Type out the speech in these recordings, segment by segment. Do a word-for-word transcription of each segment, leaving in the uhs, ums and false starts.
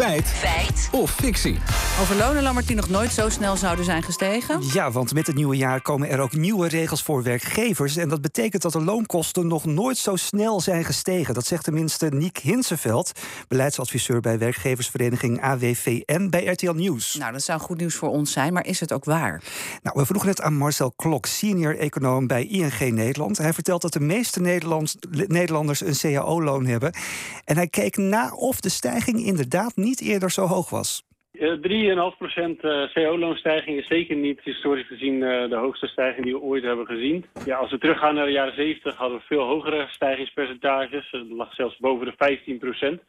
Feit, Feit of fictie. Over lonenlammers die nog nooit zo snel zouden zijn gestegen? Ja, want met het nieuwe jaar komen er ook nieuwe regels voor werkgevers. En dat betekent dat de loonkosten nog nooit zo snel zijn gestegen. Dat zegt tenminste Niek Hinseveld, beleidsadviseur bij werkgeversvereniging A W V N bij R T L Nieuws. Nou, dat zou goed nieuws voor ons zijn, maar is het ook waar? Nou, we vroegen het aan Marcel Klok, senior econoom bij I N G Nederland. Hij vertelt dat de meeste Nederlands, Nederlanders een C A O-loon hebben. En hij keek na of de stijging inderdaad niet eerder zo hoog was. drie komma vijf procent C A O-loonstijging is zeker niet historisch gezien de hoogste stijging die we ooit hebben gezien. Ja, als we teruggaan naar de jaren zeventig hadden we veel hogere stijgingspercentages. Dat lag zelfs boven de vijftien procent.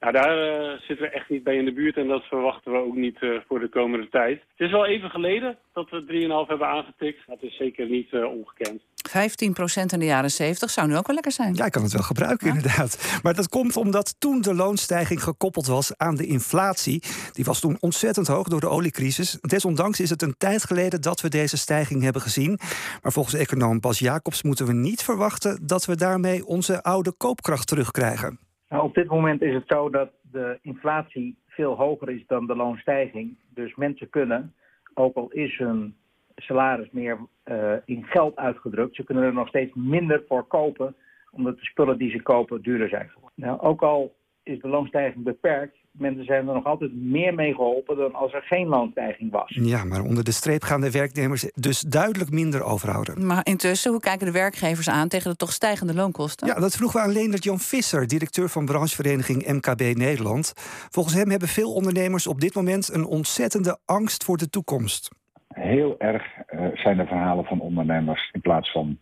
Nou, daar uh, zitten we echt niet bij in de buurt en dat verwachten we ook niet uh, voor de komende tijd. Het is wel even geleden dat we drie komma vijf hebben aangetikt. Dat is zeker niet uh, ongekend. vijftien procent in de jaren zeventig zou nu ook wel lekker zijn. Ja, ik kan het wel gebruiken, ja. Inderdaad. Maar dat komt omdat toen de loonstijging gekoppeld was aan de inflatie. Die was toen ontzettend hoog door de oliecrisis. Desondanks is het een tijd geleden dat we deze stijging hebben gezien. Maar volgens econoom Bas Jacobs moeten we niet verwachten dat we daarmee onze oude koopkracht terugkrijgen. Nou, op dit moment is het zo dat de inflatie veel hoger is dan de loonstijging. Dus mensen kunnen, ook al is hun salaris meer uh, in geld uitgedrukt, ze kunnen er nog steeds minder voor kopen, omdat de spullen die ze kopen duurder zijn. Nou, ook al is de loonstijging beperkt, mensen zijn er nog altijd meer mee geholpen dan als er geen loonstijging was. Ja, maar onder de streep gaan de werknemers dus duidelijk minder overhouden. Maar intussen, hoe kijken de werkgevers aan tegen de toch stijgende loonkosten? Ja, dat vroegen we aan Leendert-Jan Visser, directeur van branchevereniging M K B Nederland. Volgens hem hebben veel ondernemers op dit moment een ontzettende angst voor de toekomst. Heel erg uh, zijn de verhalen van ondernemers in plaats van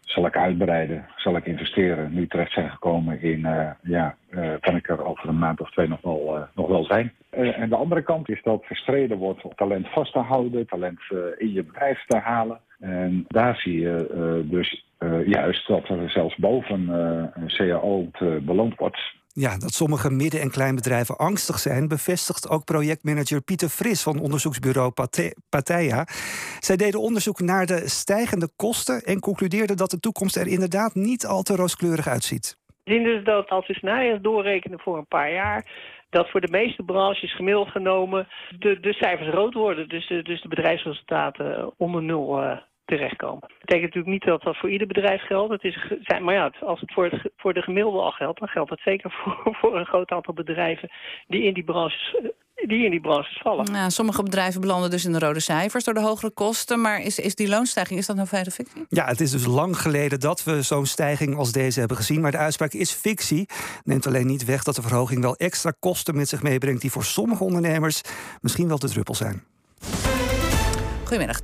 zal ik uitbreiden, zal ik investeren, nu terecht zijn gekomen in, uh, ja, uh, kan ik er over een maand of twee nog wel, uh, nog wel zijn. Uh, en de andere kant is dat gestreden wordt om talent vast te houden, talent uh, in je bedrijf te halen. En daar zie je uh, dus uh, juist dat er zelfs boven uh, een C A O te beloond wordt. Ja, dat sommige midden- en kleinbedrijven angstig zijn, bevestigt ook projectmanager Pieter Fris van onderzoeksbureau Pate-Patea. Zij deden onderzoek naar de stijgende kosten en concludeerden dat de toekomst er inderdaad niet al te rooskleurig uitziet. We zien dus dat als we scenario's doorrekenen voor een paar jaar, dat voor de meeste branches gemiddeld genomen de, de cijfers rood worden. Dus de, dus de bedrijfsresultaten onder nul uh, terechtkomen. Dat betekent natuurlijk niet dat dat voor ieder bedrijf geldt. Het is, maar ja, als het voor, het voor de gemiddelde al geldt, dan geldt dat zeker voor, voor een groot aantal bedrijven die in die branches, die in die branches vallen. Nou, sommige bedrijven belanden dus in de rode cijfers door de hogere kosten. Maar is, is die loonstijging, is dat nou feit of fictie? Ja, het is dus lang geleden dat we zo'n stijging als deze hebben gezien. Maar de uitspraak is fictie. Neemt alleen niet weg dat de verhoging wel extra kosten met zich meebrengt die voor sommige ondernemers misschien wel de druppel zijn. Goedemiddag.